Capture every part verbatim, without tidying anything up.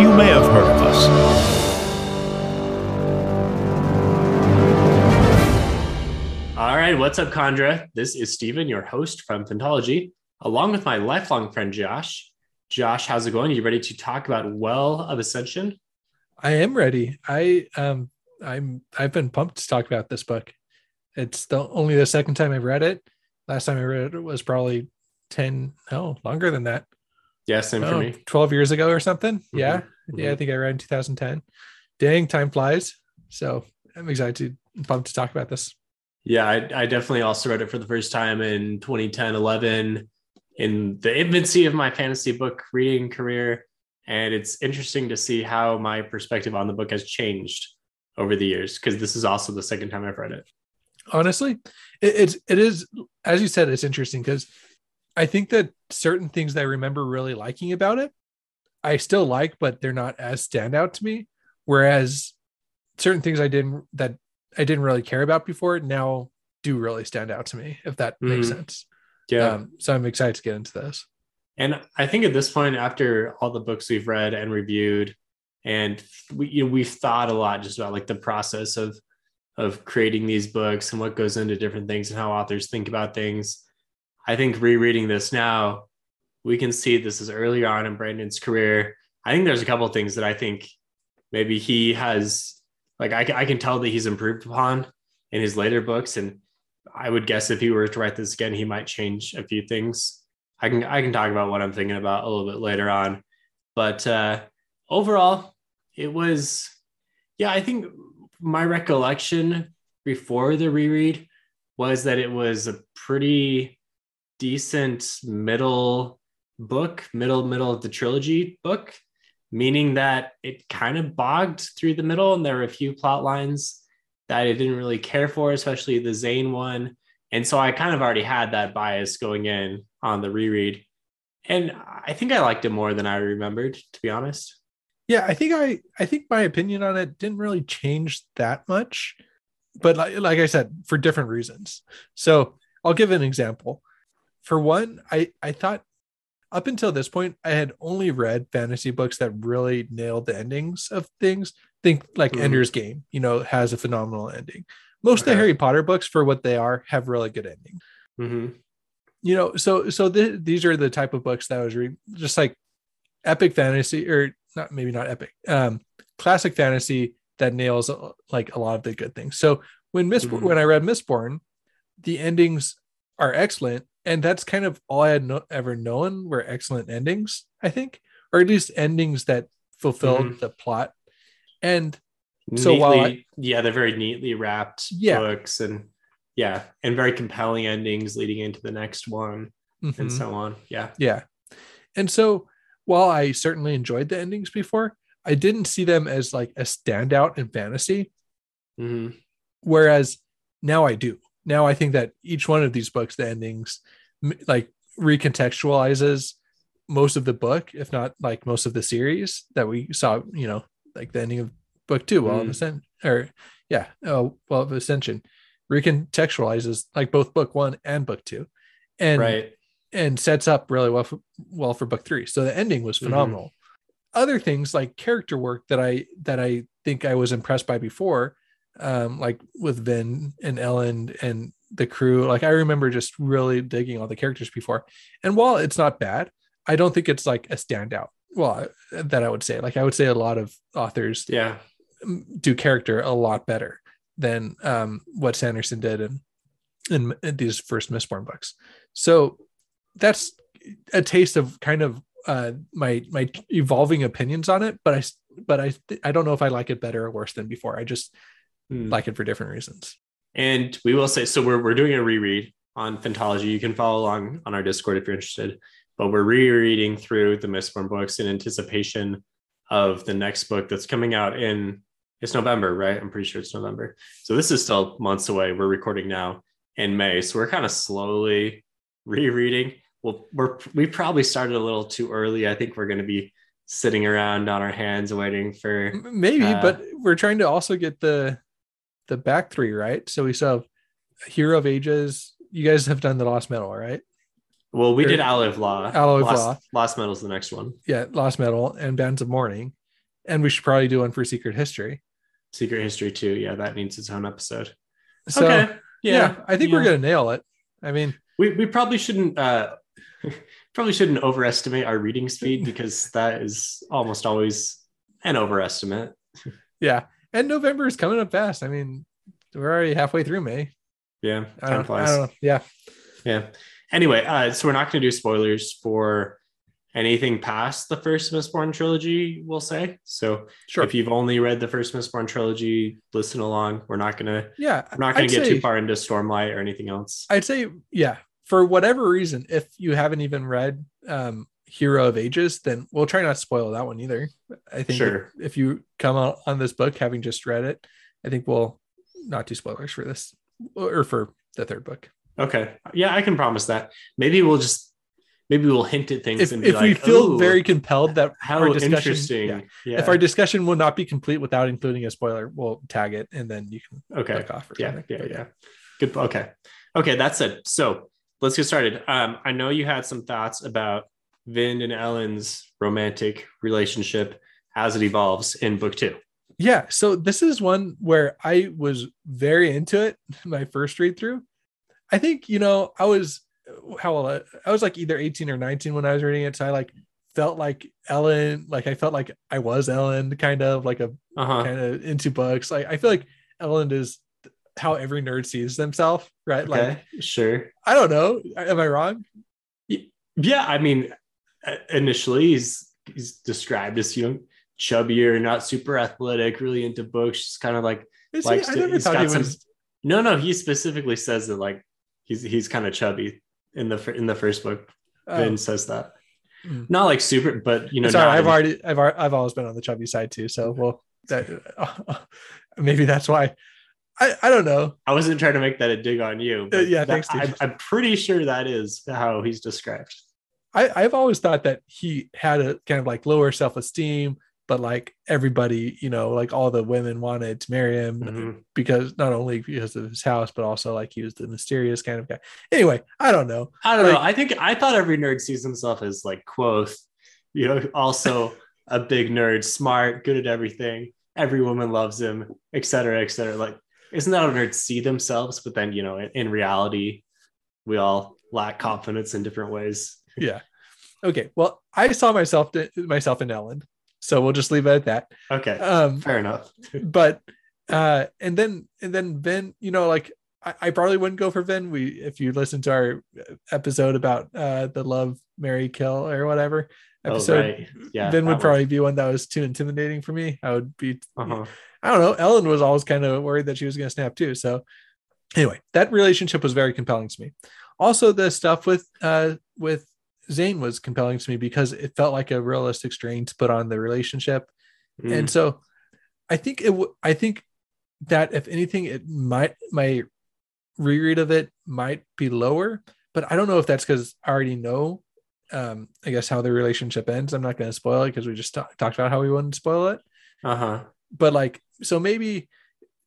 You may have heard of us. All right, what's up, Kandra? This is Stephen, your host from Fantology, along with my lifelong friend, Josh. Josh, how's it going? Are you ready to talk about Well of Ascension? I am ready. I, um, I'm, I've been pumped to talk about this book. It's the only the second time I've read it. Last time I read it was probably ten, no, longer than that. Yeah, same oh, for me. twelve years ago or something. Mm-hmm. Yeah. Mm-hmm. Yeah, I think I read in two thousand ten. Dang, time flies. So I'm excited to, pumped to talk about this. Yeah, I, I definitely also read it for the first time in twenty ten, eleven, in the infancy of my fantasy book reading career. And it's interesting to see how my perspective on the book has changed over the years, because this is also the second time I've read it. Honestly, it, it's, it is, as you said, it's interesting because I think that certain things that I remember really liking about it, I still like, but they're not as standout to me. Whereas certain things I didn't that I didn't really care about before now do really stand out to me, if that mm. makes sense. Yeah. Um, so I'm excited to get into this. And I think at this point, after all the books we've read and reviewed, and we, you know, we've thought a lot just about like the process of of creating these books and what goes into different things and how authors think about things. I think rereading this now, we can see this is earlier on in Brandon's career. I think there's a couple of things that I think maybe he has, like I, I can tell that he's improved upon in his later books. And I would guess if he were to write this again, he might change a few things. I can I can talk about what I'm thinking about a little bit later on. But uh, overall, it was, yeah, I think my recollection before the reread was that it was a pretty decent middle book, middle, middle of the trilogy book, meaning that it kind of bogged through the middle. And there were a few plot lines that I didn't really care for, especially the Zane one. And so I kind of already had that bias going in on the reread. And I think I liked it more than I remembered, to be honest. Yeah, I think I, I think my opinion on it didn't really change that much, but like, like I said, for different reasons. So I'll give an example. For one, I, I thought up until this point, I had only read fantasy books that really nailed the endings of things. Think like mm. Ender's Game, you know, has a phenomenal ending. Most okay. of the Harry Potter books, for what they are, have really good endings. Mm-hmm. You know, so so th- these are the type of books that I was reading, just like epic fantasy, or not maybe not epic, um, classic fantasy that nails like a lot of the good things. So when Mist- mm-hmm. when I read Mistborn, the endings are excellent. And that's kind of all I had no, ever known were excellent endings, I think, or at least endings that fulfilled mm-hmm. the plot. And so neatly, while I, yeah, they're very neatly wrapped yeah. books, and yeah, and very compelling endings leading into the next one, mm-hmm. and so on. Yeah, yeah. And so while I certainly enjoyed the endings before, I didn't see them as like a standout in fantasy. Mm-hmm. Whereas now I do. Now I think that each one of these books, the endings, like recontextualizes most of the book, if not like most of the series that we saw. You know, like the ending of book two, Well mm. of Ascension, or yeah, oh, Well of Ascension, recontextualizes like both book one and book two, and right. and sets up really well for, well for book three. So the ending was phenomenal. Mm-hmm. Other things like character work that I that I think I was impressed by before. Um, like with Vin and Ellen and the crew, like I remember just really digging all the characters before. And while it's not bad, I don't think it's like a standout. Well, that I would say, like I would say a lot of authors yeah. do character a lot better than um, what Sanderson did in, in, in these first Mistborn books. So that's a taste of kind of uh, my my evolving opinions on it. But I but I I don't know if I like it better or worse than before. I just like it for different reasons. And we will say, so we're we're doing a reread. on Fantology. You can follow along on our Discord if you're interested. But we're rereading through the Mistborn books in anticipation of the next book that's coming out in, it's November, right? I'm pretty sure it's November. So this is still months away. We're recording now in May. So we're kind of slowly rereading. Well, we're, we probably started a little too early. I think we're going to be sitting around on our hands waiting for... Maybe, uh, but we're trying to also get the the back three, right? So we still have Hero of Ages. You guys have done the Lost Metal, right? Well, we or, did Aloe of Law. Aloe of Law. Lost Metal's the next one. Yeah, Lost Metal and Bands of Mourning. And we should probably do one for Secret History. Secret History too. Yeah, that needs its own episode. So, okay. Yeah. yeah, I think yeah. we're going to nail it. I mean... We we probably shouldn't... Uh, probably shouldn't overestimate our reading speed, because that is almost always an overestimate. Yeah. And November is coming up fast. I mean, we're already halfway through May. Yeah. I don't, I don't know. Yeah. Yeah. Anyway, uh, so we're not going to do spoilers for anything past the first Mistborn trilogy, we'll say. So sure. If you've only read the first Mistborn trilogy, listen along. We're not going to, yeah, we're not going to get say, too far into Stormlight or anything else. I'd say, yeah. For whatever reason, if you haven't even read um, Hero of Ages, then we'll try not to spoil that one either. I think sure. if, if you come out on this book having just read it, I think we'll not do spoilers for this or for the third book. Okay. Yeah, I can promise that. Maybe we'll just, maybe we'll hint at things if, and be if like, we feel very compelled that how our discussion, interesting. Yeah, yeah. If our discussion will not be complete without including a spoiler, we'll tag it and then you can okay. click off. Or yeah, something. Yeah, but, yeah, yeah. Good. Okay. Okay. That's it. So, let's get started. Um, I know you had some thoughts about Vin and Ellen's romantic relationship as it evolves in book two. Yeah. So this is one where I was very into it. My first read through, I think, you know, I was, how old, I was like either eighteen or nineteen when I was reading it. So I like felt like Ellen, like I felt like I was Ellen kind of like a uh-huh. kind of into books. Like I feel like Ellen is how every nerd sees themselves, right? Okay, like sure. I don't know, am I wrong? Yeah, I mean, initially he's he's described as, you know, chubbier, not super athletic, really into books, just kind of like is likes he? I to, never he's thought got he some, was... no no he specifically says that like he's he's kind of chubby in the in the first book. Ben um, says that mm. not like super, but you know, sorry, I've in... already I've I've always been on the chubby side too, so well that maybe that's why. I, I don't know. I wasn't trying to make that a dig on you. But uh, yeah, that, thanks. I, I'm pretty sure that is how he's described. I, I've always thought that he had a kind of like lower self-esteem, but like everybody, you know, like all the women wanted to marry him mm-hmm. because not only because of his house, but also like he was the mysterious kind of guy. Anyway, I don't know. I don't like, know. I think I thought every nerd sees himself as like quoth, you know, also a big nerd, smart, good at everything. Every woman loves him, et cetera, et cetera. Like, isn't that how nerds see themselves? But then, you know, in, in reality, we all lack confidence in different ways. Yeah. Okay. Well, I saw myself myself in Ellen, so we'll just leave it at that. Okay. Um, Fair enough. But uh, and then and then Vin, you know, like I, I probably wouldn't go for Vin. We, if you listen to our episode about uh, the love, marry, kill, or whatever episode, oh, right. yeah, Vin would one. probably be one that was too intimidating for me. I would be. Uh-huh. I don't know. Ellen was always kind of worried that she was going to snap too. So anyway, that relationship was very compelling to me. Also, the stuff with uh, with Zane was compelling to me because it felt like a realistic strain to put on the relationship. Mm. And so I think it. W- I think that if anything, it might my reread of it might be lower, but I don't know if that's because I already know, um, I guess, how the relationship ends. I'm not going to spoil it because we just t- talked about how we wouldn't spoil it. Uh-huh. But like, so maybe,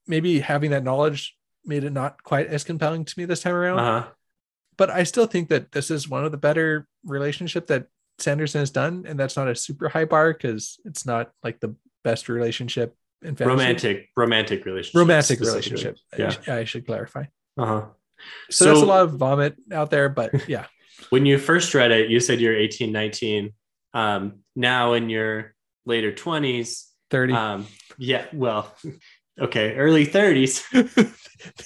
maybe having that knowledge made it not quite as compelling to me this time around. Uh-huh. But I still think that this is one of the better relationship that Sanderson has done, and that's not a super high bar because it's not like the best relationship in fantasy. Romantic, romantic relationship, romantic relationship. Yeah, I, I should clarify. Uh huh. So, so there's a lot of vomit out there, but yeah. When you first read it, you said you're eighteen, nineteen. Um, now in your later twenties. thirty. Um, yeah, well, okay, early thirties,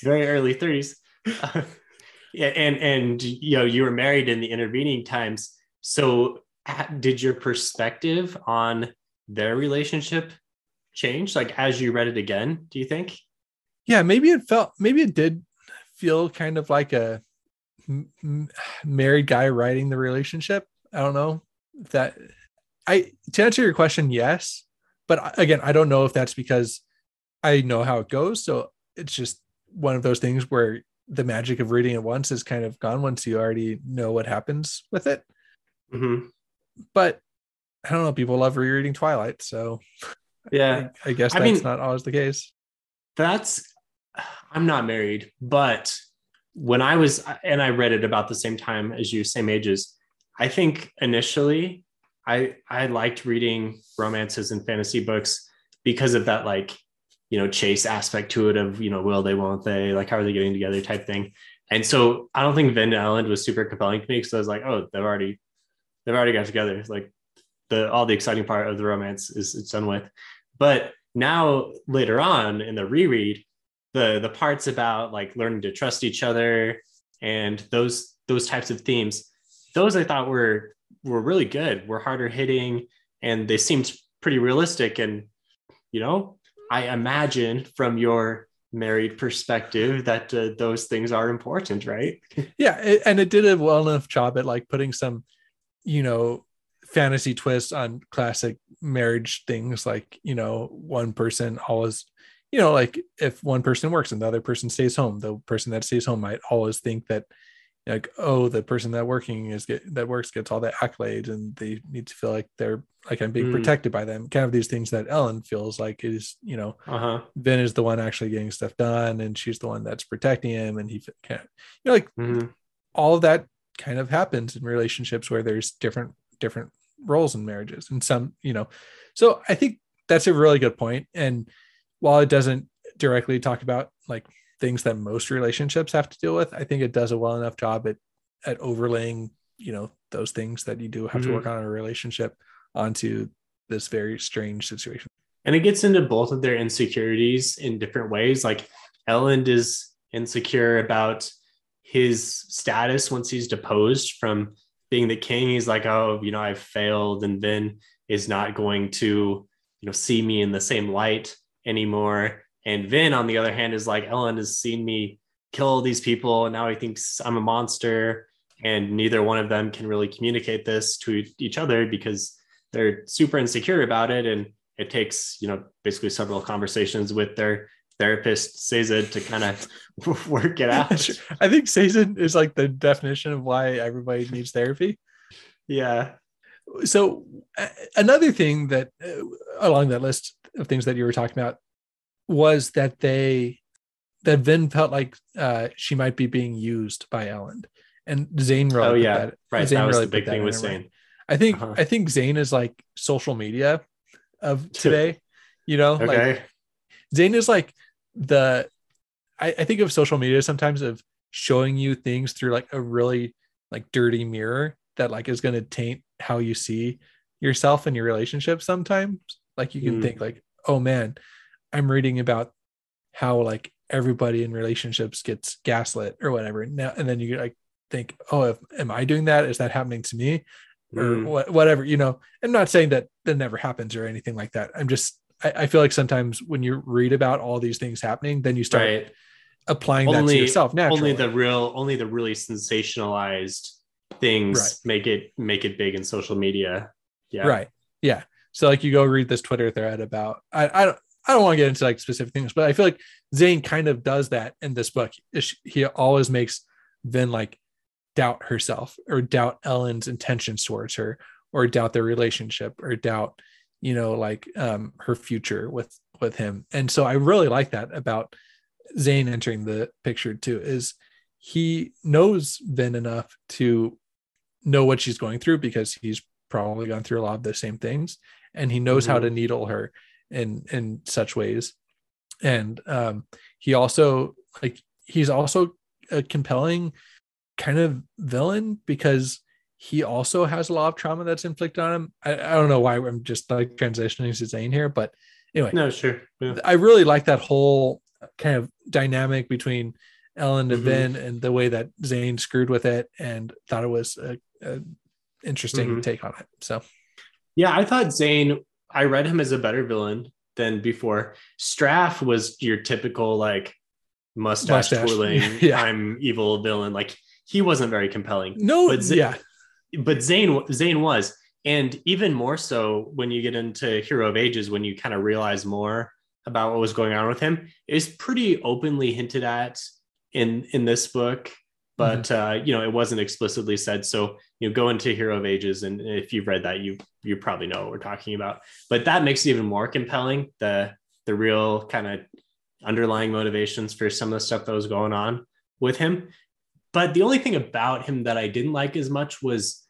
very early thirties. Uh, yeah, and, and, you know, you were married in the intervening times. So did your perspective on their relationship change? Like, as you read it again, do you think? Yeah, maybe it felt, maybe it did feel kind of like a, m- married guy writing the relationship. I don't know if that. I to answer your question, yes, but again, I don't know if that's because I know how it goes. So it's just one of those things where the magic of reading it once is kind of gone once you already know what happens with it. Mm-hmm. But I don't know. People love rereading Twilight, so yeah, I, I guess that's I mean, not always the case. That's I'm not married, but when I was and I read it about the same time as you, same ages. I think initially, I I liked reading romances and fantasy books because of that, like, you know, chase aspect to it of, you know, will they, won't they, like, how are they getting together type thing. And so I don't think Vin and Ellen was super compelling to me because I was like, oh, they've already, they've already got together. Like the, all the exciting part of the romance is it's done with. But now later on in the reread, the, the parts about like learning to trust each other and those, those types of themes, those I thought were, were really good, were harder hitting, and they seemed pretty realistic. And, you know, I imagine from your married perspective that uh, those things are important, right? Yeah. It, and it did a well enough job at like putting some, you know, fantasy twists on classic marriage things. Like, you know, one person always, you know, like if one person works and the other person stays home, the person that stays home might always think that like, oh, the person that working is get, that works gets all the accolades and they need to feel like they're like I'm being mm. protected by them. Kind of these things that Ellen feels like is, you know, uh-huh. Vin is the one actually getting stuff done and she's the one that's protecting him. And he can't, you know, like mm. all of that kind of happens in relationships where there's different, different roles in marriages and some, you know, so I think that's a really good point. And while it doesn't directly talk about like things that most relationships have to deal with, I think it does a well enough job at, at overlaying, you know, those things that you do have mm-hmm. to work on in a relationship onto this very strange situation. And it gets into both of their insecurities in different ways. Like Ellen is insecure about his status once he's deposed from being the king. He's like, oh, you know, I've failed. And Vin is not going to, you know, see me in the same light anymore. And Vin, on the other hand, is like, Ellen has seen me kill all these people, and now he thinks I'm a monster. And neither one of them can really communicate this to each other because they're super insecure about it. And it takes, you know, basically several conversations with their therapist, Sazed, to kind of work it out. Sure. I think Sazed is like the definition of why everybody needs therapy. Yeah. So uh, another thing that uh, along that list of things that you were talking about was that they that Vin felt like uh she might be being used by Ellen, and Zane really oh yeah that, right Zane that was really the big thing with Zane. I think uh-huh. I think Zane is like social media of today, you know. Okay. Like Zane is like the I, I think of social media sometimes of showing you things through like a really like dirty mirror that like is going to taint how you see yourself and your relationship sometimes. Like you can mm. think like, oh man, I'm reading about how like everybody in relationships gets gaslit or whatever. Now and then you like think, oh, if, am I doing that? Is that happening to me, or mm. wh- whatever? You know, I'm not saying that that never happens or anything like that. I'm just I, I feel like sometimes when you read about all these things happening, then you start right. applying only, that to yourself naturally. Only the real, only the really sensationalized things right. make it make it big in social media. Yeah, right. Yeah. So like you go read this Twitter thread about I I don't. I don't want to get into like specific things, but I feel like Zane kind of does that in this book. He always makes Vin like doubt herself or doubt Ellen's intentions towards her or doubt their relationship or doubt, you know, like um, her future with, with him. And so I really like that about Zane entering the picture too, is he knows Vin enough to know what she's going through because he's probably gone through a lot of the same things, and he knows mm-hmm. how to needle her in in such ways. And um he also like he's also a compelling kind of villain because he also has a lot of trauma that's inflicted on him. I, I don't know why I'm just like transitioning to Zane here, but anyway, no sure yeah. I really like that whole kind of dynamic between Ellen and mm-hmm. Vin and the way that Zane screwed with it, and thought it was a, a interesting mm-hmm. take on it. So yeah, I thought Zane I read him as a better villain than before. Straff was your typical like mustache twirling, yeah. I'm evil villain. Like he wasn't very compelling. No, but Z- yeah, but Zane Zane was, and even more so when you get into Hero of Ages, when you kind of realize more about what was going on with him. It's pretty openly hinted at in in this book, but mm-hmm. uh, you know, it wasn't explicitly said. So you know, go into Hero of Ages, and if you've read that, you you probably know what we're talking about. But that makes it even more compelling, the the real kind of underlying motivations for some of the stuff that was going on with him. But the only thing about him that I didn't like as much was,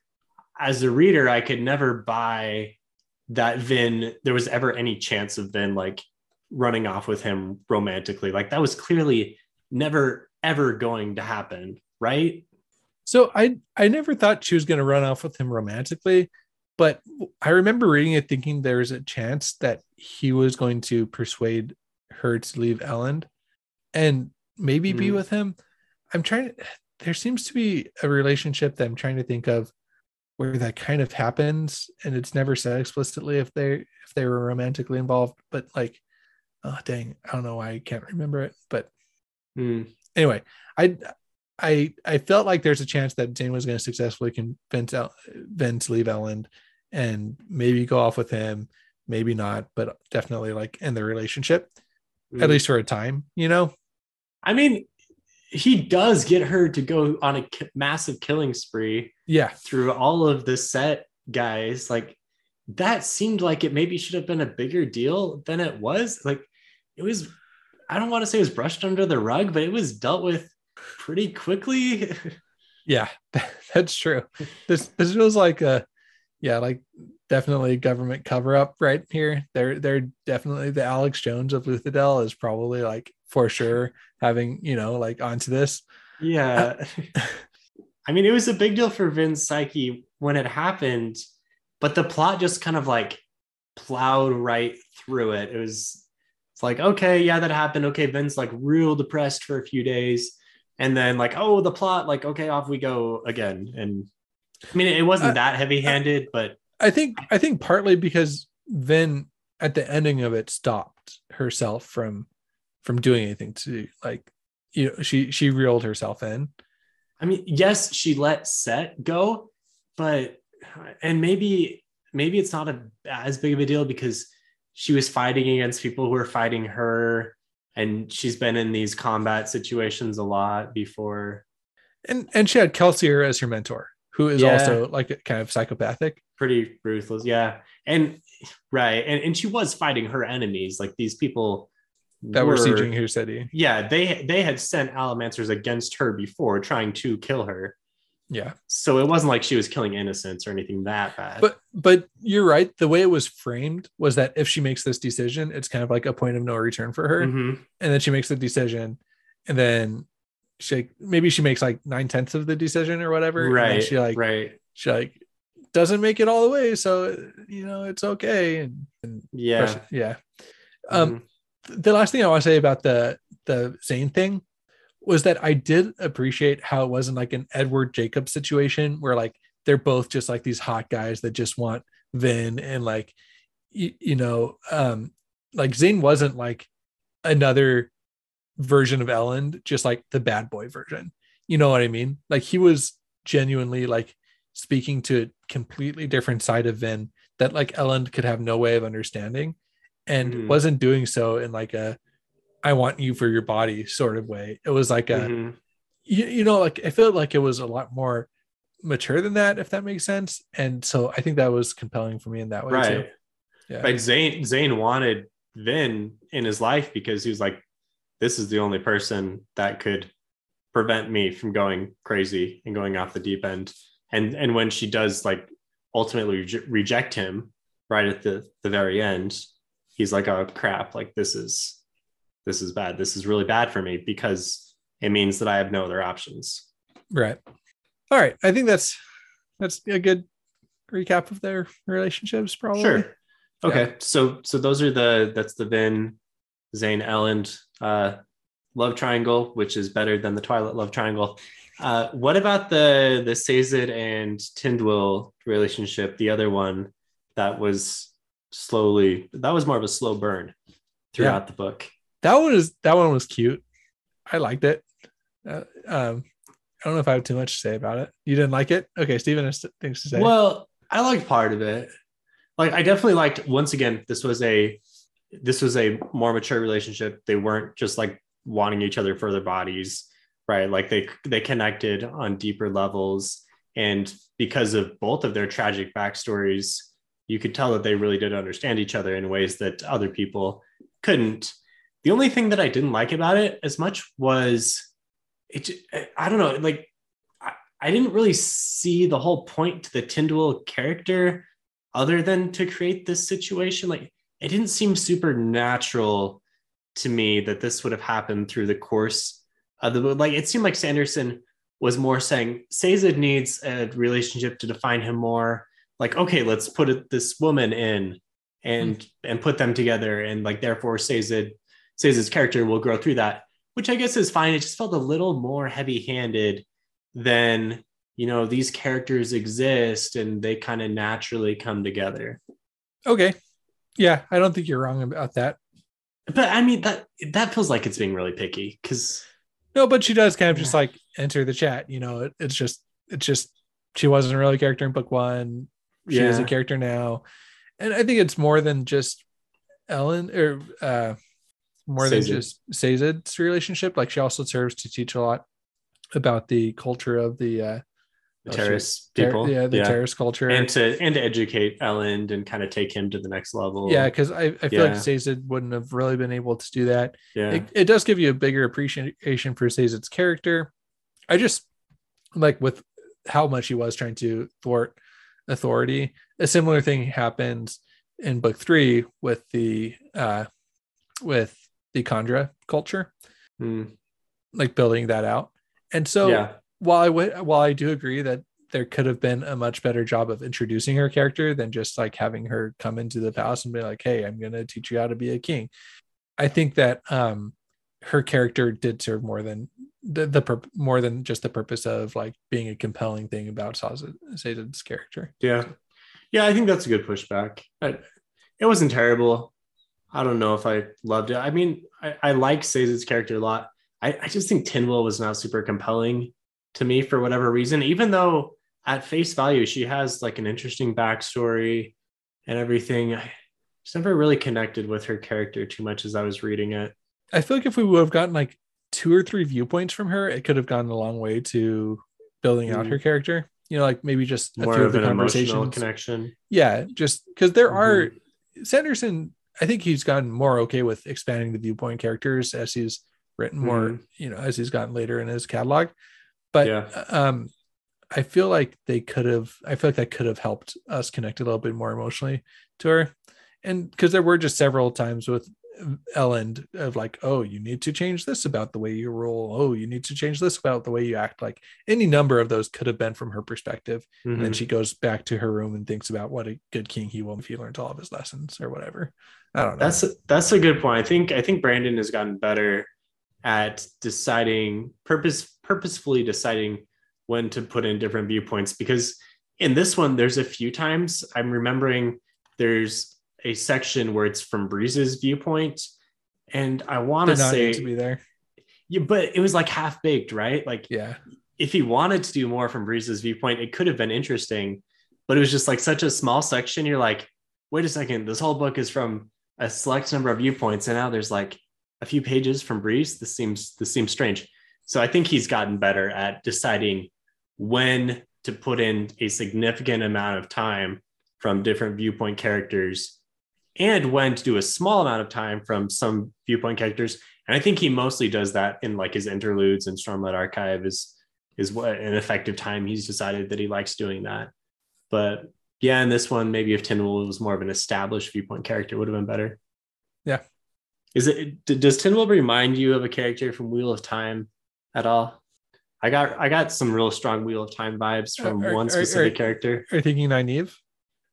as a reader, I could never buy that Vin, there was ever any chance of Vin like running off with him romantically. Like that was clearly never ever going to happen, right? So I I never thought she was going to run off with him romantically, but I remember reading it thinking there was a chance that he was going to persuade her to leave Ellen and maybe mm. be with him. I'm trying to, there seems to be a relationship that I'm trying to think of where that kind of happens, and it's never said explicitly if they if they were romantically involved, but like, oh dang, I don't know why I can't remember it, but mm. anyway, I I I felt like there's a chance that Zane was going to successfully convince Vin to leave Ellen and maybe go off with him, maybe not, but definitely like end their relationship, mm. at least for a time, you know? I mean, he does get her to go on a massive killing spree, yeah, through all of the set guys. Like that seemed like it maybe should have been a bigger deal than it was. Like it was, I don't want to say it was brushed under the rug, but it was dealt with pretty quickly. Yeah, that's true. This this feels like a, yeah, like definitely government cover up right here. They're they're definitely the Alex Jones of Luthadel is probably like for sure having, you know, like onto this. Yeah. I mean, it was a big deal for Vin's psyche when it happened, but the plot just kind of like plowed right through it. It was, it's like, okay, yeah, that happened. Okay. Vin's like real depressed for a few days. And then like, oh, the plot, like, okay, off we go again. And I mean, it wasn't uh, that heavy handed, uh, but I think, I think partly because Vin at the ending of it stopped herself from, from doing anything to like, you know, she, she reeled herself in. I mean, yes, she let Set go, but, and maybe, maybe it's not a, as big of a deal because she was fighting against people who are fighting her. And she's been in these combat situations a lot before. And and she had Kelsier as her mentor, who is yeah. also like kind of psychopathic. Pretty ruthless. Yeah. And right. And, and she was fighting her enemies. Like these people that were, were sieging her city. Yeah. They, they had sent Alamancers against her before trying to kill her. Yeah. So it wasn't like she was killing innocents or anything that bad. But but you're right. The way it was framed was that if she makes this decision, it's kind of like a point of no return for her. Mm-hmm. And then she makes the decision, and then she maybe she makes like nine tenths of the decision or whatever. Right. And she like right. She like doesn't make it all the way, so you know it's okay. And, and yeah, question, yeah. Um, mm-hmm. The last thing I want to say about the the Zane thing was that I did appreciate how it wasn't like an Edward Jacob situation where like they're both just like these hot guys that just want Vin and like, you, you know, um, like Zane wasn't like another version of Ellen, just like the bad boy version. You know what I mean? Like he was genuinely like speaking to a completely different side of Vin that like Ellen could have no way of understanding and mm. wasn't doing so in like a, I want you for your body sort of way. It was like a, mm-hmm. you, you know, like I feel like it was a lot more mature than that, if that makes sense. And so I think that was compelling for me in that way. Right. Too. Yeah. Like Zane, Zane wanted Vin in his life because he was like, this is the only person that could prevent me from going crazy and going off the deep end. And, and when she does like ultimately re- reject him right at the, the very end, he's like, oh crap. Like this is, This is bad. This is really bad for me because it means that I have no other options. Right. All right. I think that's that's a good recap of their relationships, probably. Sure. Okay. Yeah. So so those are the that's the Vin, Zane, Ellen uh, love triangle, which is better than the Twilight love triangle. Uh, what about the the Sazed and Tindwyl relationship? The other one that was slowly that was more of a slow burn throughout yeah. the book. That one is that one was cute. I liked it. Uh, um, I don't know if I have too much to say about it. You didn't like it? Okay, Stephen has things to say. Well, I liked part of it. Like, I definitely liked, once again, this was a this was a more mature relationship. They weren't just like wanting each other for their bodies, right? Like they they connected on deeper levels. And because of both of their tragic backstories, you could tell that they really did understand each other in ways that other people couldn't. The only thing that I didn't like about it as much was, it, I don't know, like, I, I didn't really see the whole point to the Tindwyl character other than to create this situation. Like, it didn't seem supernatural to me that this would have happened through the course of the book. Like, it seemed like Sanderson was more saying, Sazed needs a relationship to define him more. Like, okay, let's put it, this woman in and mm. and put them together. And like, therefore, Sazed, Sazed's character will grow through that, which I guess is fine. It just felt a little more heavy-handed than, you know, these characters exist and they kind of naturally come together. Okay. Yeah, I don't think you're wrong about that. But I mean, that that feels like it's being really picky because... No, but she does kind of just like enter the chat. You know, it, it's just, it's just, she wasn't really a character in book one. She yeah. is a character now. And I think it's more than just Ellen or uh, more Sazed. than just Sazed's relationship. Like she also serves to teach a lot about the culture of the, uh, the Terris ter- people. Yeah. The yeah. Terris culture. And to, and to educate Ellen and kind of take him to the next level. Yeah. Cause I, I feel yeah. like Sazed wouldn't have really been able to do that. Yeah. It, it does give you a bigger appreciation for Sazed's character. I just like with how much he was trying to thwart authority. A similar thing happens in book three with the uh with the Kandra culture, mm. like building that out. And so yeah. while I would while I do agree that there could have been a much better job of introducing her character than just like having her come into the palace and be like, hey, I'm gonna teach you how to be a king, I think that um her character did serve more than the, the pur- more than just the purpose of like being a compelling thing about Sazed's character. Yeah. Yeah. I think that's a good pushback. I, it wasn't terrible. I don't know if I loved it. I mean, I, I like Sazed's character a lot. I, I just think Tindwyl was not super compelling to me for whatever reason, even though at face value, she has like an interesting backstory and everything. I just never really connected with her character too much as I was reading it. I feel like if we would have gotten like two or three viewpoints from her, it could have gone a long way to building out mm. her character. You know, like maybe just more a few of, of the an emotional connection. Yeah, just because there mm-hmm. are Sanderson. I think he's gotten more okay with expanding the viewpoint characters as he's written more. Mm. You know, as he's gotten later in his catalog. But yeah. um, I feel like they could have. I feel like that could have helped us connect a little bit more emotionally to her, and because there were just several times with Ellen of like, oh, you need to change this about the way you roll, oh, you need to change this about the way you act. Like any number of those could have been from her perspective, mm-hmm. and then she goes back to her room and thinks about what a good king he will if he learns all of his lessons or whatever. I don't know. That's a, that's a good point. I think I think Brandon has gotten better at deciding purpose purposefully deciding when to put in different viewpoints, because in this one there's a few times I'm remembering there's a section where it's from Breeze's viewpoint, and I want to say to be there, yeah, but it was like half baked, right? Like, yeah, if he wanted to do more from Breeze's viewpoint, it could have been interesting, but it was just like such a small section. You're like, wait a second, this whole book is from a select number of viewpoints, and now there's like a few pages from Breeze. This seems this seems strange. So I think he's gotten better at deciding when to put in a significant amount of time from different viewpoint characters, and when to do a small amount of time from some viewpoint characters. And I think he mostly does that in like his interludes and Stormlight Archive is, is what an effective time he's decided that he likes doing that. But yeah, in this one, maybe if Tindwyl was more of an established viewpoint character, it would have been better. Yeah. Is it, does Tindwyl remind you of a character from Wheel of Time at all? I got, I got some real strong Wheel of Time vibes from uh, are, one specific are, are, character. Are you thinking Nynaeve?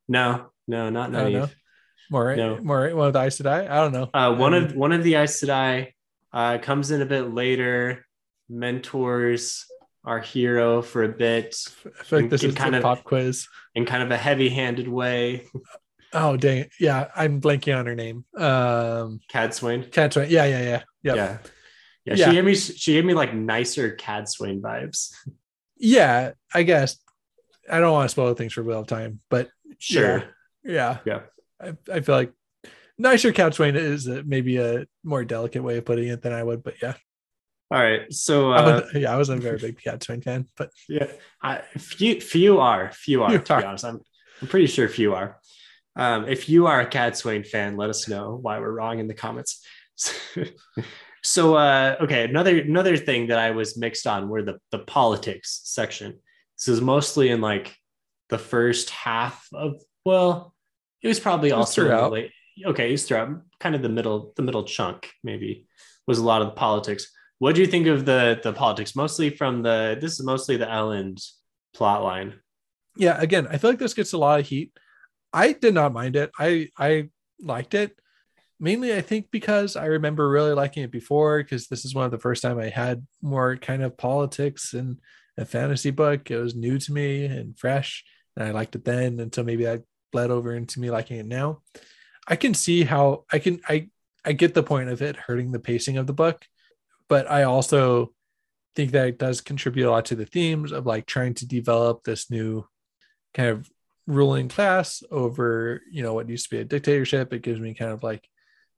No, no, not Nynaeve. More, no. more one of the Aes Sedai. I don't know. Uh, one um, of one of the Aes Sedai uh, comes in a bit later, mentors our hero for a bit. I feel like in, this in is kind a of, pop quiz in kind of a heavy-handed way. Oh dang! Yeah, I'm blanking on her name. Um, Cadsuane. Cadsuane. Yeah, yeah, yeah, yep. yeah. Yeah, yeah. She gave me she gave me like nicer Cadsuane vibes. Yeah, I guess. I don't want to spoil things for Wheel of Time, but sure. Yeah. Yeah. yeah. I, I feel like nicer Cadsuane is a, maybe a more delicate way of putting it than I would, but yeah. All right. So, uh, I was, yeah, I wasn't a very big Cadsuane fan, but yeah, I, few, few are, few are, few to are. be honest. I'm, I'm pretty sure few are. Um, if you are a Cadsuane fan, let us know why we're wrong in the comments. So, uh, okay. Another, another thing that I was mixed on were the, the politics section. This is mostly in like the first half of, well, it was probably it was also throughout. Late, okay. It was throughout kind of the middle, the middle chunk maybe was a lot of the politics. What do you think of the, the politics mostly from the, this is mostly the Ellen plot line. Yeah. Again, I feel like this gets a lot of heat. I did not mind it. I, I liked it mainly, I think, because I remember really liking it before, because this is one of the first time I had more kind of politics and a fantasy book. It was new to me and fresh, and I liked it then until maybe that bled over into me liking it now. I can see how I can, I, I get the point of it hurting the pacing of the book, but I also think that it does contribute a lot to the themes of like trying to develop this new kind of ruling class over, you know, what used to be a dictatorship. It gives me kind of like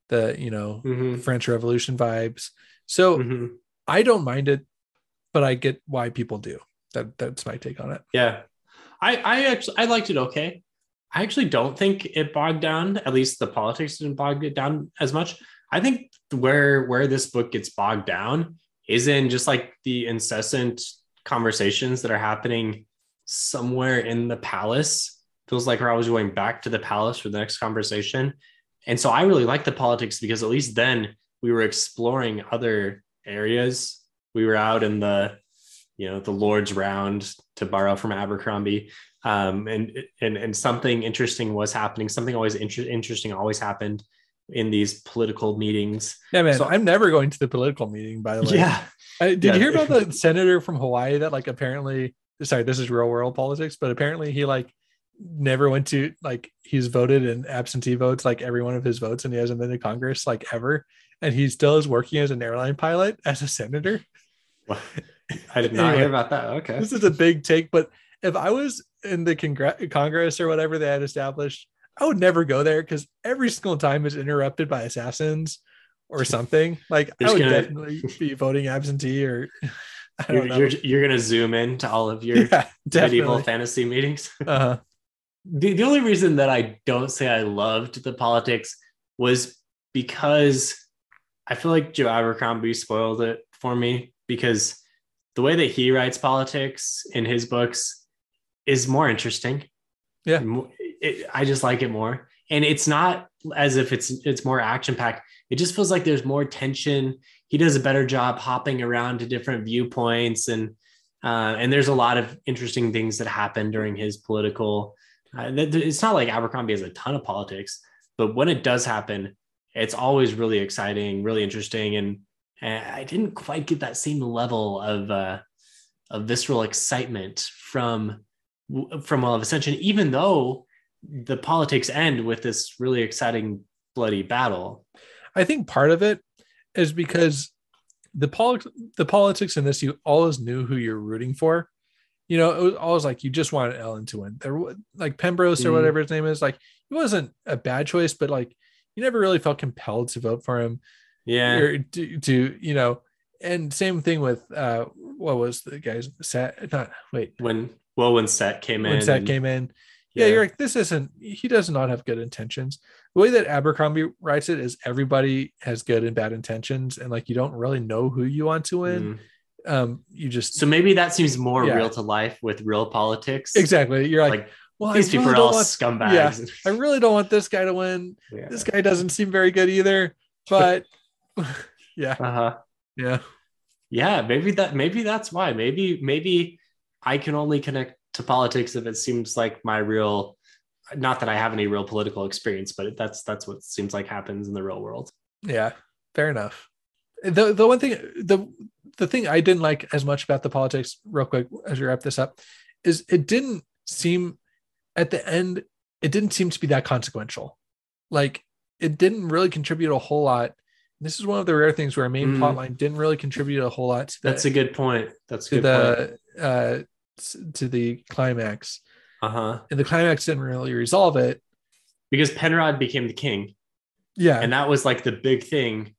the, you know, mm-hmm. French Revolution vibes. So mm-hmm. I don't mind it, but I get why people do. That that's my take on it. Yeah. I, I actually I liked it okay. I actually don't think it bogged down, at least the politics didn't bog it down as much. I think where where this book gets bogged down is in just like the incessant conversations that are happening somewhere in the palace. Feels like we're always going back to the palace for the next conversation. And so I really like the politics because at least then we were exploring other areas. We were out in the, you know, the Lord's Round, to borrow from Abercrombie, um, and and and something interesting was happening. Something always inter- interesting always happened in these political meetings. Yeah, man. So I'm never going to the political meeting. By the way, yeah. I, did yeah. you hear about the senator from Hawaii that like apparently? Sorry, this is real world politics, but apparently he like never went to like he's voted in absentee votes like every one of his votes, and he hasn't been to Congress like ever, and he still is working as an airline pilot as a senator. Well, I did not anyway, hear about that. Okay. This is a big take, but if I was in the congr- Congress or whatever they had established, I would never go there because every single time is interrupted by assassins or something. Like I would gonna... definitely be voting absentee or I don't you're, know. You're, you're going to zoom in to all of your yeah, medieval fantasy meetings. Uh-huh. The, the only reason that I don't say I loved the politics was because I feel like Joe Abercrombie spoiled it for me. Because the way that he writes politics in his books is more interesting. Yeah. It, I just like it more. And it's not as if it's, it's more action packed. It just feels like there's more tension. He does a better job hopping around to different viewpoints. And, uh, and there's a lot of interesting things that happen during his political, uh, it's not like Abercrombie has a ton of politics, but when it does happen, it's always really exciting, really interesting. And, And I didn't quite get that same level of uh, of visceral excitement from from Well of Ascension, even though the politics end with this really exciting bloody battle. I think part of it is because the pol- the politics in this, you always knew who you're rooting for. You know, it was always like you just wanted Ellen to win. There, like Pembrose mm. or whatever his name is, like he wasn't a bad choice, but like you never really felt compelled to vote for him. Yeah, or to, to you know, and same thing with uh, what was the guy's set? Not wait, when well, when Set came when in, when Set came in, yeah, yeah, you're like, this isn't. He does not have good intentions. The way that Abercrombie writes it is everybody has good and bad intentions, and like you don't really know who you want to win. Mm. Um, you just so maybe that seems more yeah. real to life with real politics. Exactly, you're like. like Well, these people really are all want, scumbags. Yeah, I really don't want this guy to win. Yeah. This guy doesn't seem very good either, but. yeah uh-huh yeah yeah maybe that maybe that's why maybe maybe I can only connect to politics if it seems like my real, not that I have any real political experience, but that's that's what seems like happens in the real world. Yeah, fair enough. The the one thing the the thing I didn't like as much about the politics, real quick as we wrap this up, is it didn't seem at the end it didn't seem to be that consequential. Like it didn't really contribute a whole lot This is one of the rare things where our main mm. plotline didn't really contribute a whole lot to the, that's a good point. That's a good the, point. Uh, to the climax. Uh-huh. And the climax didn't really resolve it. Because Penrod became the king. Yeah. And that was like the big thing.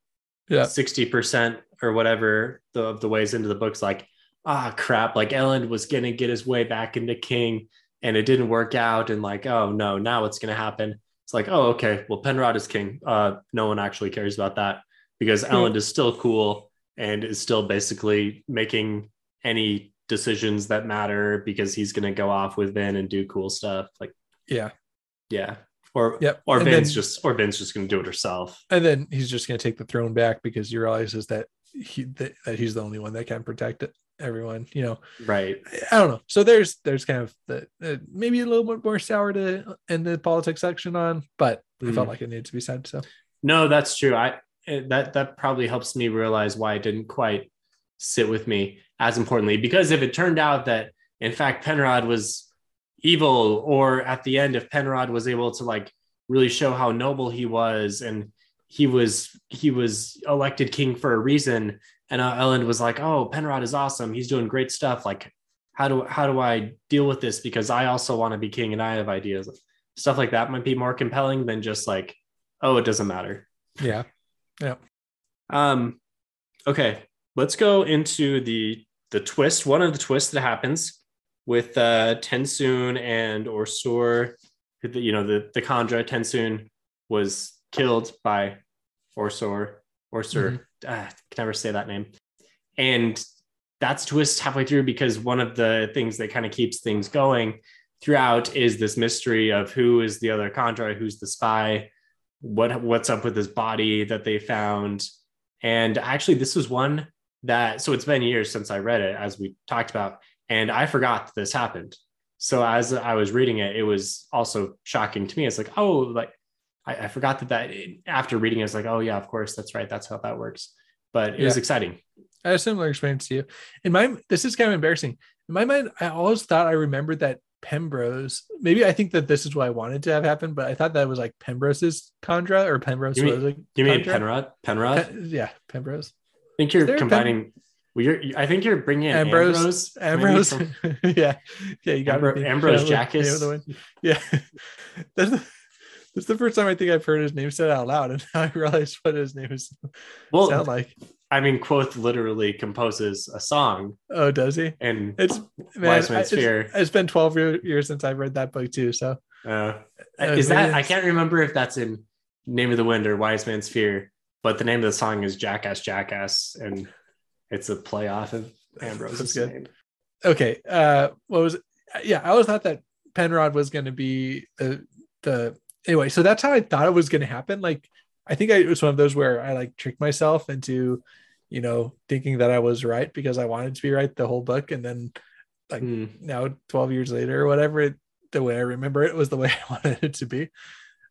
Yeah. sixty percent or whatever the, of the ways into the book's like, ah, crap. Like Ellen was going to get his way back into king and it didn't work out. And like, oh no, now what's going to happen? It's like, oh, okay. Well, Penrod is king. Uh, no one actually cares about that. Because Ellen is still cool and is still basically making any decisions that matter because he's going to go off with Vin and do cool stuff. Like, yeah, yeah, or yep. or and Vin's then, just or Vin's just going to do it herself, and then he's just going to take the throne back because he realizes that he that, that he's the only one that can protect it, everyone. You know, right? I don't know. So there's there's kind of the uh, maybe a little bit more sour to end the politics section on, but mm-hmm. it felt like it needed to be said. So no, that's true. I. that that probably helps me realize why it didn't quite sit with me as importantly, because if it turned out that in fact Penrod was evil, or at the end if Penrod was able to like really show how noble he was and he was he was elected king for a reason, and uh, Ellen was like, oh, Penrod is awesome, he's doing great stuff, like how do how do I deal with this because I also want to be king and I have ideas, stuff like that might be more compelling than just like, oh, it doesn't matter. Yeah. Yeah. Um, okay, let's go into the the twist. One of the twists that happens with uh, Tensun and Orsor. You know, the the Kandra. Tensun was killed by Orsor. Orsor. Mm-hmm. Ah, I can never say that name. And that's a twist halfway through, because one of the things that kind of keeps things going throughout is this mystery of who is the other Kandra, who's the spy. What what's up with his body that they found. And actually this was one that, so it's been years since I read it, as we talked about, and I forgot that this happened. So as I was reading it, it was also shocking to me. It's like, oh, like I, I forgot that that after reading it, it's like, oh yeah, of course, that's right, that's how that works. But it yeah. was exciting. I had a similar experience to you. In my, this is kind of embarrassing. In my mind, I always thought I remembered that Pembrose, maybe I think that this is what I wanted to have happen, but I thought that was like Pembrose's Kandra, or Penrose. You mean, was like you mean Penrod? Penrod? Pen, yeah, Penrose. I think you're combining. Pen- well, you're, I think you're bringing in Ambrose. Ambrose. Ambrose. From, yeah, yeah, you got Ambro- Ambrose Jackus. Yeah, that's the, that's the first time I think I've heard his name said out loud, and now I realize what his name is. Well, sound like. I mean, Quoth literally composes a song. Oh, does he? And it's man, Wise Man's Fear. It's, it's been twelve year, years since I've read that book too. So uh, is that I can't remember if that's in Name of the Wind or Wise Man's Fear, but the name of the song is Jackass Jackass, and it's a play off of Ambrose's name. Okay, uh, what was? It? Yeah, I always thought that Penrod was going to be the the anyway. So that's how I thought it was going to happen. Like. I think I, it was one of those where I like tricked myself into, you know, thinking that I was right because I wanted to be right the whole book. And then like mm. now twelve years later or whatever, it, the way I remember it was the way I wanted it to be.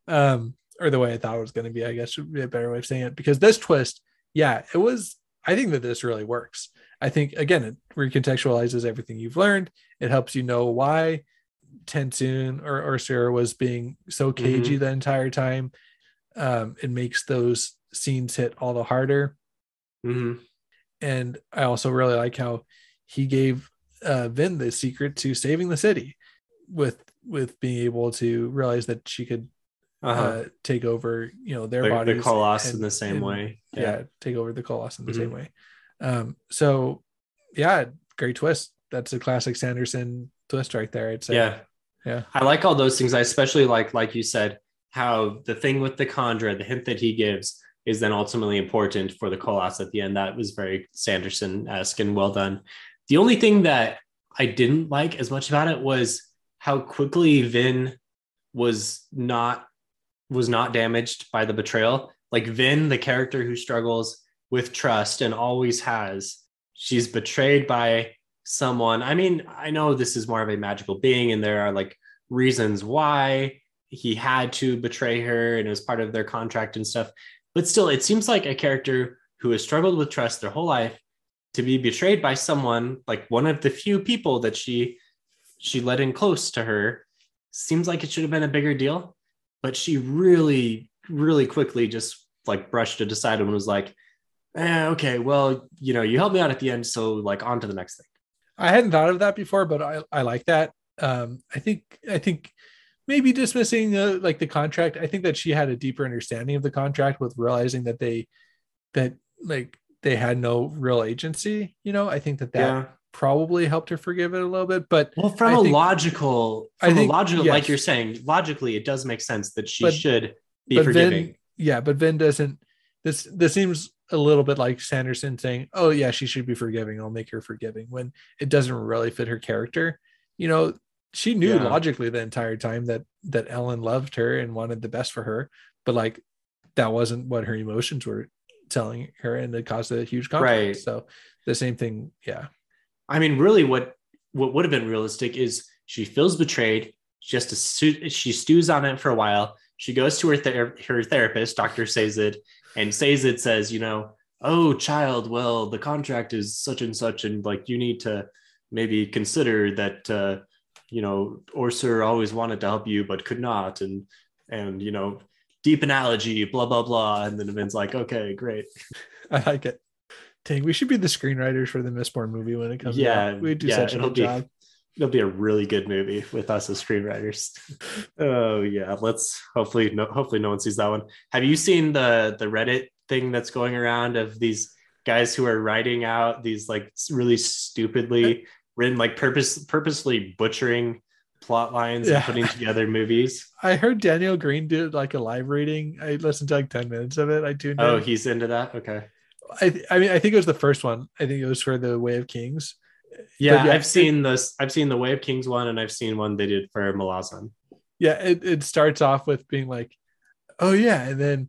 Um, or the way I thought it was going to be, I guess would be a better way of saying it, because this twist. Yeah, it was, I think that this really works. I think again, it recontextualizes everything you've learned. It helps you know why Tensun or, or Sarah was being so cagey mm-hmm. the entire time. Um, it makes those scenes hit all the harder. Mm-hmm. And I also really like how he gave uh, Vin the secret to saving the city with with being able to realize that she could uh-huh. uh, take over, you know, their the, bodies. The Koloss in the same and, way. Yeah. yeah, take over the Koloss in the mm-hmm. same way. Um, so, yeah, great twist. That's a classic Sanderson twist right there, I'd say. Yeah. Yeah. I like all those things. I especially like, like you said, how the thing with the Kandra, the hint that he gives is then ultimately important for the Koloss at the end. That was very Sanderson-esque and well done. The only thing that I didn't like as much about it was how quickly Vin was not, was not damaged by the betrayal. Like Vin, the character who struggles with trust and always has, she's betrayed by someone. I mean, I know this is more of a magical being and there are like reasons why he had to betray her and it was part of their contract and stuff, but still it seems like a character who has struggled with trust their whole life to be betrayed by someone, like one of the few people that she, she let in close to her, seems like it should have been a bigger deal, but she really, really quickly just like brushed it aside and was like, eh, okay, well, you know, you helped me out at the end, so like on to the next thing. I hadn't thought of that before, but I, I like that. Um, I think I think maybe dismissing the, like the contract. I think that she had a deeper understanding of the contract with realizing that they that like they had no real agency. You know, I think that that yeah. probably helped her forgive it a little bit. But well, from I a think, logical, from I think, a logical, yes. like you're saying, logically, it does make sense that she but, should be forgiving. Vin, yeah, but Vin doesn't. This this seems a little bit like Sanderson saying, oh yeah, she should be forgiving, I'll make her forgiving, when it doesn't really fit her character. You know, she knew yeah. logically the entire time that that Ellen loved her and wanted the best for her, but like that wasn't what her emotions were telling her, and it caused a huge conflict. Right. So the same thing. Yeah. I mean, really what, what would have been realistic is she feels betrayed, she has to stu- she stews on it for a while. She goes to her ther- her therapist, Doctor Sazed, and Sazed says, you know, oh, child, well, the contract is such and such, and like you need to maybe consider that, uh, you know, Orsor always wanted to help you but could not, and, and you know, deep analogy, blah, blah, blah. And then Vin's like, okay, great. I like it. Dang, we should be the screenwriters for the Mistborn movie when it comes yeah, out. We do yeah, such a good be- job. It'll be a really good movie with us as screenwriters. Oh yeah, let's hopefully no hopefully no one sees that one. Have you seen the the Reddit thing that's going around of these guys who are writing out these like really stupidly written, like purpose purposely butchering plot lines yeah. and putting together movies? I heard Daniel Green did like a live reading. I listened to like ten minutes of it. I tuned in. Oh, he's into that. Okay. I th- I mean I think it was the first one. I think it was for the Way of Kings. Yeah, yeah, I've seen this. I've seen the Way of Kings one, and I've seen one they did for Malazan. Yeah, it, it starts off with being like, oh yeah, and then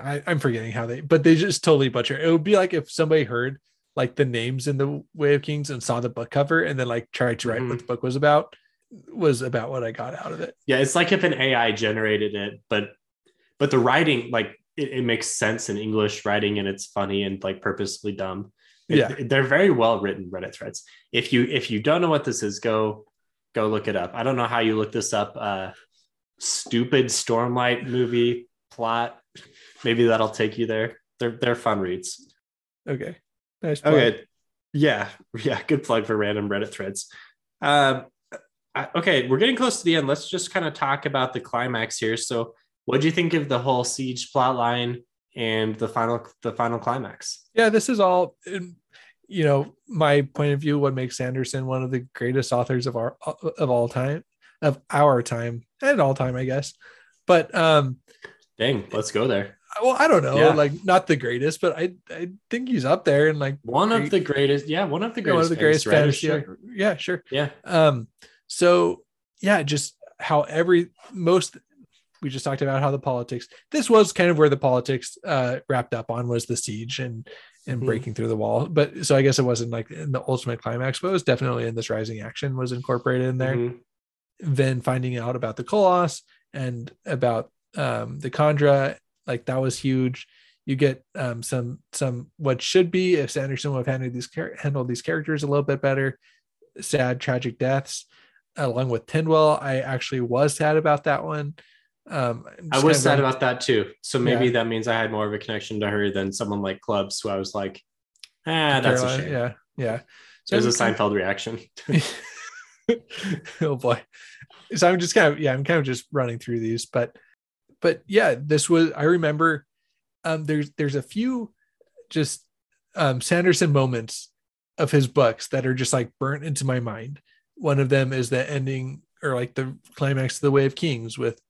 I, I'm forgetting how they, but they just totally butcher. It would be like if somebody heard like the names in the Way of Kings and saw the book cover, and then like tried to write mm-hmm. what the book was about. Was about what I got out of it. Yeah, it's like if an A I generated it, but but the writing like it, it makes sense in English writing, and it's funny and like purposely dumb. Yeah, they're very well written Reddit threads. If you if you don't know what this is, go go look it up. I don't know how you look this up. Uh, stupid Stormlight movie plot. Maybe that'll take you there. They're they're fun reads. Okay, nice plug. Okay, yeah, yeah, good plug for random Reddit threads. Um, I, okay, we're getting close to the end. Let's just kind of talk about the climax here. So, what do you think of the whole siege plot line? And the final, the final climax. Yeah, this is all, you know, my point of view. What makes Sanderson one of the greatest authors of our of all time, of our time, and all time, I guess. But um, dang, let's go there. Well, I don't know, yeah. like not the greatest, but I I think he's up there and like one great, of the greatest. Yeah, one of the greatest. One of the greatest. Fans, right? Sure. Yeah, sure. Yeah. Um. So yeah, just how every most. We just talked about how the politics, this was kind of where the politics uh, wrapped up on, was the siege and, and mm-hmm. breaking through the wall. But so I guess it wasn't like in the ultimate climax, but it was definitely in this rising action was incorporated in there. Mm-hmm. Then finding out about the Koloss and about um, the Kandra, like that was huge. You get um, some, some, what should be, if Sanderson would have handled these, handled these characters a little bit better, sad, tragic deaths along with Tindwyl. I actually was sad about that one. um I was sad about that too, so maybe yeah. that means I had more of a connection to her than someone like Clubs, who I was like, ah, that's Caroline, a shame. Yeah, yeah. So it was a Seinfeld reaction. Oh boy. So I'm just kind of yeah I'm kind of just running through these, but but yeah, this was, I remember um there's there's a few just um Sanderson moments of his books that are just like burnt into my mind. One of them is the ending, or like the climax of the Way of Kings with,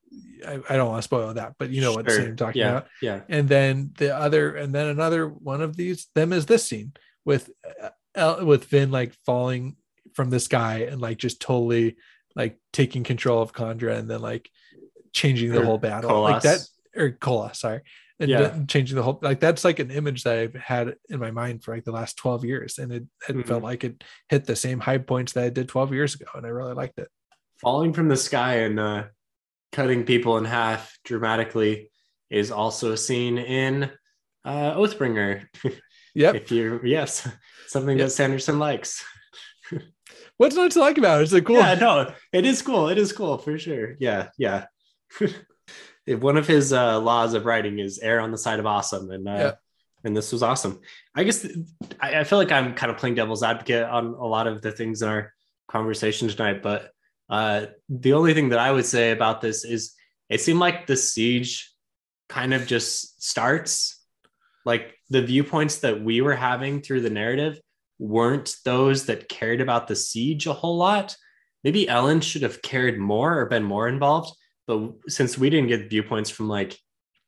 I, I don't want to spoil that, but you know sure. what scene I'm talking yeah. about. Yeah. And then the other, and then another one of these, them is this scene with, uh, with Vin, like falling from the sky and like, just totally like taking control of Kandra and then like changing the or whole battle Koloss. Like that, or Koloss, sorry. And yeah. changing the whole, like, that's like an image that I've had in my mind for like the last twelve years. And it, it mm-hmm. felt like it hit the same high points that I did twelve years ago. And I really liked it. Falling from the sky and, uh, cutting people in half dramatically is also seen in uh, Oathbringer. Yep. If you're yes, something yep. that Sanderson likes. What's not to like about it? It's like cool. Yeah, no, it is cool. It is cool for sure. Yeah, yeah. one of his uh, laws of writing is err on the side of awesome. And, uh, yeah. and this was awesome. I guess I, I feel like I'm kind of playing devil's advocate on a lot of the things in our conversation tonight, but uh, the only thing that I would say about this is it seemed like the siege kind of just starts. Like the viewpoints that we were having through the narrative weren't those that cared about the siege a whole lot. Maybe Ellen should have cared more or been more involved, but since we didn't get viewpoints from like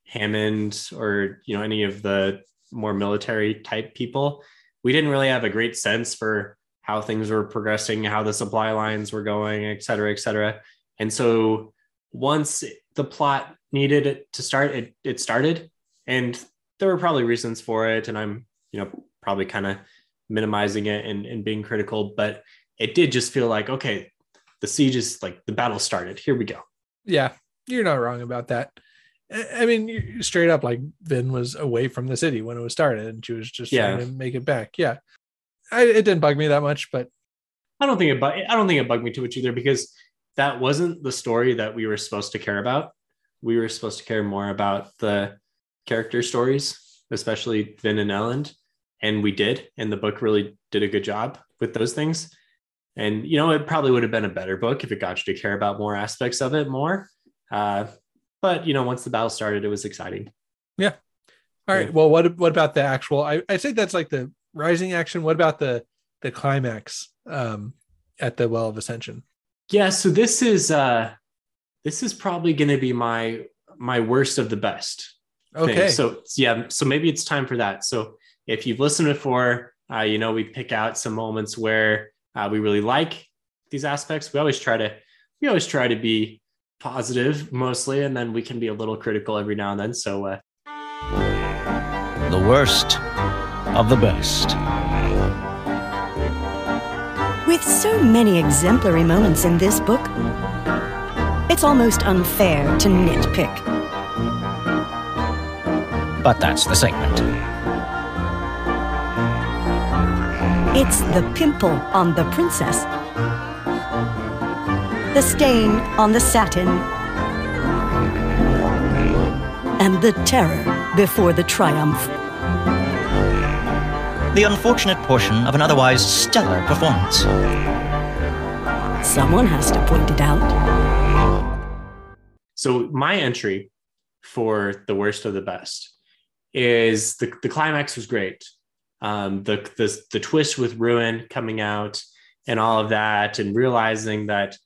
Hammond or, you know, any of the more military type people, we didn't really have a great sense for how things were progressing, how the supply lines were going, et cetera, et cetera. And so once the plot needed it to start, it, it started, and there were probably reasons for it. And I'm, you know, probably kind of minimizing it and, and being critical, but it did just feel like, okay, the siege is like the battle started. Here we go. Yeah. You're not wrong about that. I mean, straight up, like Vin was away from the city when it was started and she was just yeah. trying to make it back. Yeah. I, it didn't bug me that much, but I don't think it, bu- I don't think it bugged me too much either, because that wasn't the story that we were supposed to care about. We were supposed to care more about the character stories, especially Vin and Ellen. And we did. And the book really did a good job with those things. And, you know, it probably would have been a better book if it got you to care about more aspects of it more. Uh, but, you know, once the battle started, it was exciting. Yeah. All right. Yeah. Well, what what about the actual, I, I think that's like the rising action. What about the, the climax um, at the Well of Ascension? Yeah. So this is, uh, this is probably going to be my, my worst of the best. Okay. Thing. So yeah. So maybe it's time for that. So if you've listened before, uh, you know, we pick out some moments where Uh, we really like these aspects. We always try to, we always try to be positive mostly, and then we can be a little critical every now and then. So, uh... the worst of the best. With so many exemplary moments in this book, it's almost unfair to nitpick. But that's the segment. It's the pimple on the princess, the stain on the satin, and the terror before the triumph. The unfortunate portion of an otherwise stellar performance. Someone has to point it out. So my entry for the worst of the best is the, the climax was great. Um, the, the, the twist with Ruin coming out and all of that, and realizing that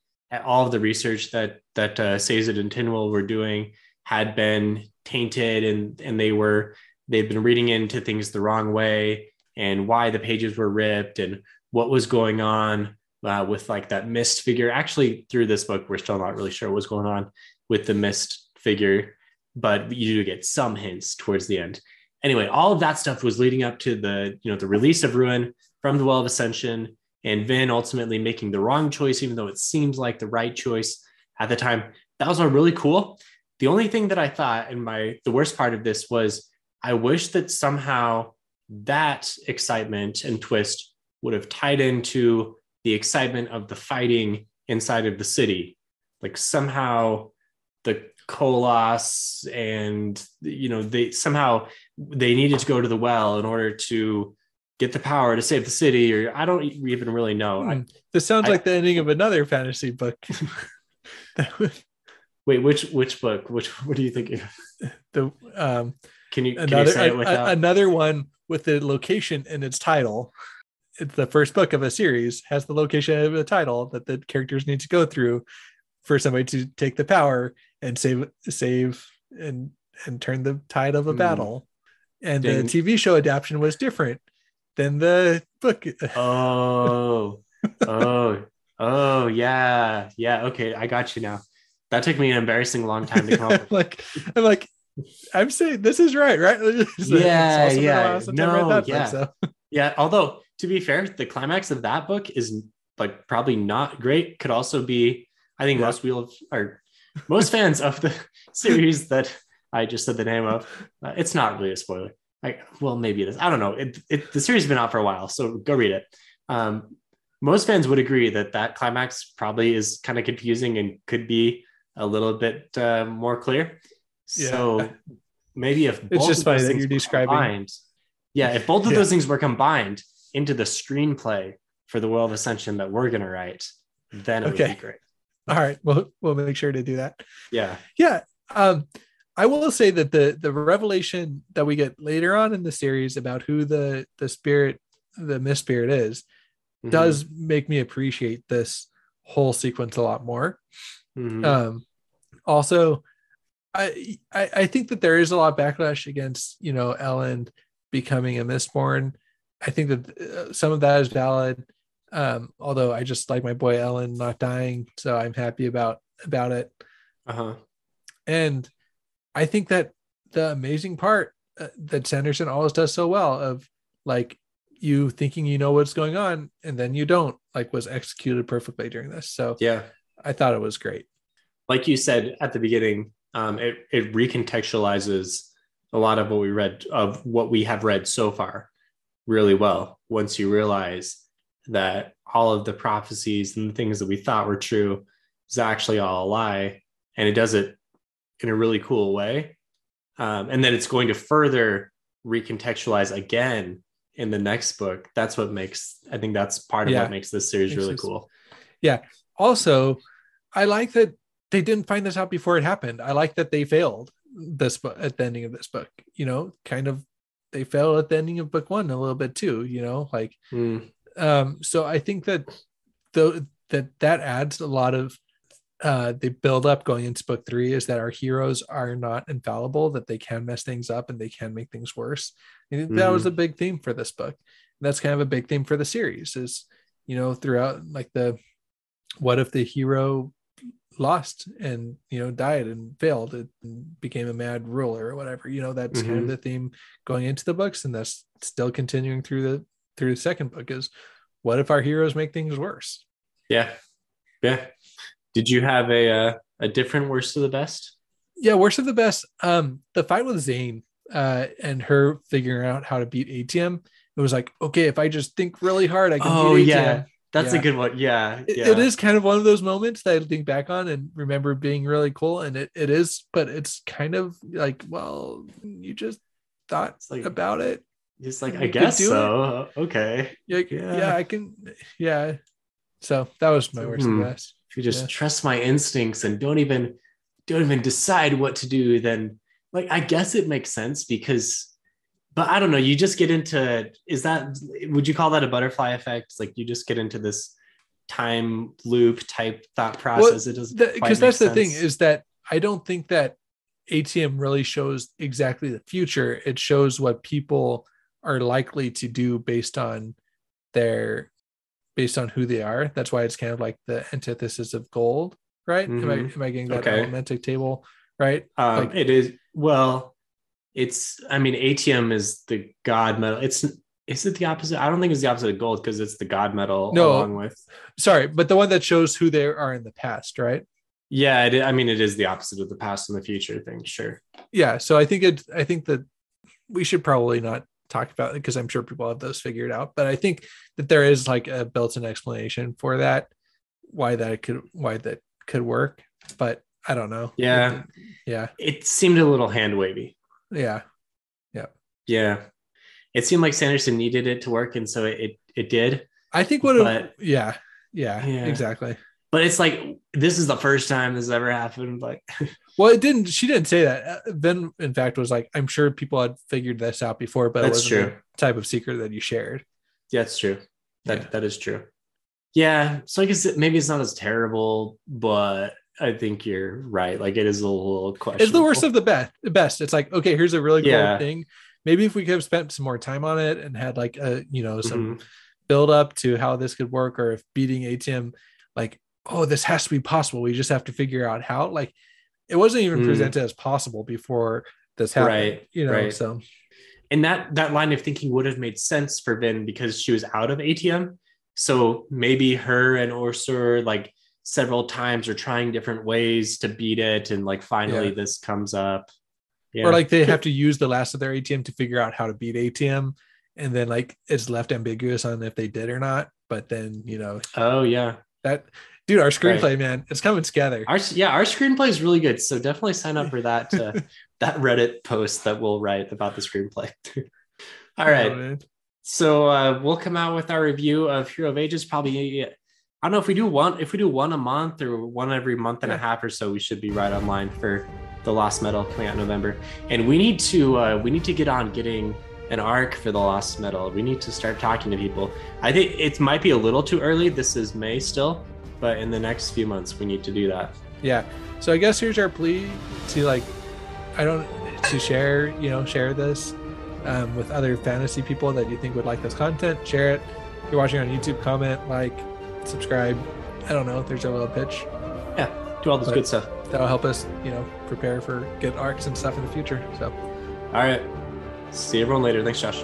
all of the research that, that uh, Sazed and Tindwyl were doing had been tainted, and, and they were, they've been reading into things the wrong way, and why the pages were ripped and what was going on uh, with like that mist figure. Actually through this book, we're still not really sure what was going on with the mist figure, but you do get some hints towards the end. Anyway, all of that stuff was leading up to the, you know, the release of Ruin from the Well of Ascension, and Vin ultimately making the wrong choice, even though it seems like the right choice at the time. That was all really cool. The only thing that I thought, and my the worst part of this was, I wish that somehow that excitement and twist would have tied into the excitement of the fighting inside of the city. Like somehow the Koloss and, you know, they somehow they needed to go to the well in order to get the power to save the city, or I don't even really know. Hmm. I, this sounds I, like the ending of another fantasy book. was... Wait, which which book? Which what do you think? The um, can you another can you say it without... a, another one with the location in its title? It's the first book of a series has the location of the title that the characters need to go through for somebody to take the power and save save and and turn the tide of a battle. And Dang. The T V show adaptation was different than the book. Oh, oh, oh, yeah. Yeah. Okay. I got you now. That took me an embarrassing long time to come up with. like, I'm like, I'm saying this is right, right? So yeah. Yeah. No, that yeah. Thing, so. Yeah. Although, to be fair, the climax of that book is like probably not great. Could also be, I think, yeah. Lost Wheel of, or most fans of the series that I just said the name of. Uh, it's not really a spoiler. I, well, maybe it is. I don't know. It, it, the series has been out for a while, so go read it. Um, most fans would agree that that climax probably is kind of confusing and could be a little bit uh, more clear. Yeah. So maybe if both it's just of those things you're describing. Combined, yeah, if both of yeah. those things were combined into the screenplay for the Well of Ascension that we're going to write, then it okay. would be great. All right. Well, we'll make sure to do that. Yeah. Yeah. Um, I will say that the the revelation that we get later on in the series about who the, the spirit, the Mistspirit is, mm-hmm. does make me appreciate this whole sequence a lot more. Mm-hmm. Um, also, I, I I think that there is a lot of backlash against, you know, Ellen becoming a Mistborn. I think that uh, some of that is valid. Um, although I just like my boy Ellen not dying, so I'm happy about about it. Uh-huh. And I think that the amazing part uh, that Sanderson always does so well of like you thinking you know what's going on and then you don't, like, was executed perfectly during this. So yeah, I thought it was great. Like you said at the beginning, um, it it recontextualizes a lot of what we read of what we have read so far really well. Once you realize that all of the prophecies and the things that we thought were true is actually all a lie, and it does it in a really cool way. Um, and then it's going to further recontextualize again in the next book. That's what makes, I think that's part of yeah. what makes this series really cool. Yeah. Also, I like that they didn't find this out before it happened. I like that they failed this book at the ending of this book, you know, kind of they failed at the ending of book one a little bit too, you know, like, mm. um, so I think that though that that adds a lot of, Uh, they build up going into book three is that our heroes are not infallible, that they can mess things up and they can make things worse. And mm-hmm. that was a big theme for this book. And that's kind of a big theme for the series is, you know, throughout like the, what if the hero lost and, you know, died and failed and became a mad ruler or whatever, you know, that's mm-hmm. kind of the theme going into the books. And that's still continuing through the, through the second book is what if our heroes make things worse? Yeah. Yeah. Did you have a uh, a different worst of the best? Yeah, worst of the best. Um, the fight with Zane uh, and her figuring out how to beat A T M. It was like, okay, if I just think really hard, I can oh, beat A T M. Yeah, that's yeah. a good one. Yeah, yeah. It, it is kind of one of those moments that I think back on and remember being really cool. And it, it is, but it's kind of like, well, you just thought like, about it. It's like, I guess so. It. Okay. Like, yeah. yeah, I can. Yeah. So that was my worst hmm. of the best. If you just yeah. trust my instincts and don't even don't even decide what to do, then like I guess it makes sense because, but I don't know. You just get into is that would you call that a butterfly effect? Like you just get into this time loop type thought process. Well, it doesn't because that's sense. The thing is that I don't think that A T M really shows exactly the future. It shows what people are likely to do based on their. Based on who they are. That's why it's kind of like the antithesis of gold, right? Mm-hmm. Am I am I getting that okay. elementic table right? Um, like, it is well, it's I mean A T M is the god metal. It's is it the opposite? I don't think it's the opposite of gold because it's the god metal no, along with. Sorry, but the one that shows who they are in the past, right? Yeah, it, I mean it is the opposite of the past and the future thing. Sure. Yeah, so I think it. I think that we should probably not. Talk about it because I'm sure people have those figured out, but I think that there is like a built-in explanation for that, why that could why that could work, but I don't know. Yeah, yeah. It seemed a little hand wavy. Yeah, yeah, yeah. It seemed like Sanderson needed it to work, and so it it did. I think what. But, it, yeah, yeah, yeah, exactly. But it's like this is the first time this has ever happened. Like, well, it didn't. She didn't say that. Vin, in fact, was like, "I'm sure people had figured this out before, but that's it wasn't true. The type of secret that you shared." Yeah, that's true. That yeah. that is true. Yeah. So I guess it, maybe it's not as terrible, but I think you're right. Like, it is a little questionable. It's the worst of the best. The best. It's like, okay, here's a really cool yeah. thing. Maybe if we could have spent some more time on it and had like a you know some mm-hmm. build up to how this could work, or if beating A T M like. Oh, this has to be possible. We just have to figure out how. Like, it wasn't even presented mm. as possible before this happened. Right, you know, right. So, and that that line of thinking would have made sense for Vin because she was out of A T M. So maybe her and Orsor like several times are trying different ways to beat it, and like finally yeah. this comes up. Yeah. Or like they have to use the last of their A T M to figure out how to beat A T M, and then like it's left ambiguous on if they did or not. But then you know. Oh yeah. That. Dude, our screenplay, right. man, it's coming together. Our, yeah, our screenplay is really good. So definitely sign up for that uh, that Reddit post that we'll write about the screenplay. All right. Oh, so uh, we'll come out with our review of Hero of Ages. Probably, I don't know if we do one, if we do one a month or one every month and yeah. a half or so, we should be right online for the Lost Metal coming out in November. And we need to uh, we need to get on getting an arc for the Lost Metal. We need to start talking to people. I think it might be a little too early. This is May still. But in the next few months, we need to do that. Yeah. So I guess here's our plea to like, I don't, to share, you know, share this um, with other fantasy people that you think would like this content. Share it. If you're watching on YouTube, comment, like, subscribe. I don't know. There's a little pitch. Yeah. Do all this but good stuff. That'll help us, you know, prepare for good arcs and stuff in the future. So. All right. See everyone later. Thanks, Josh.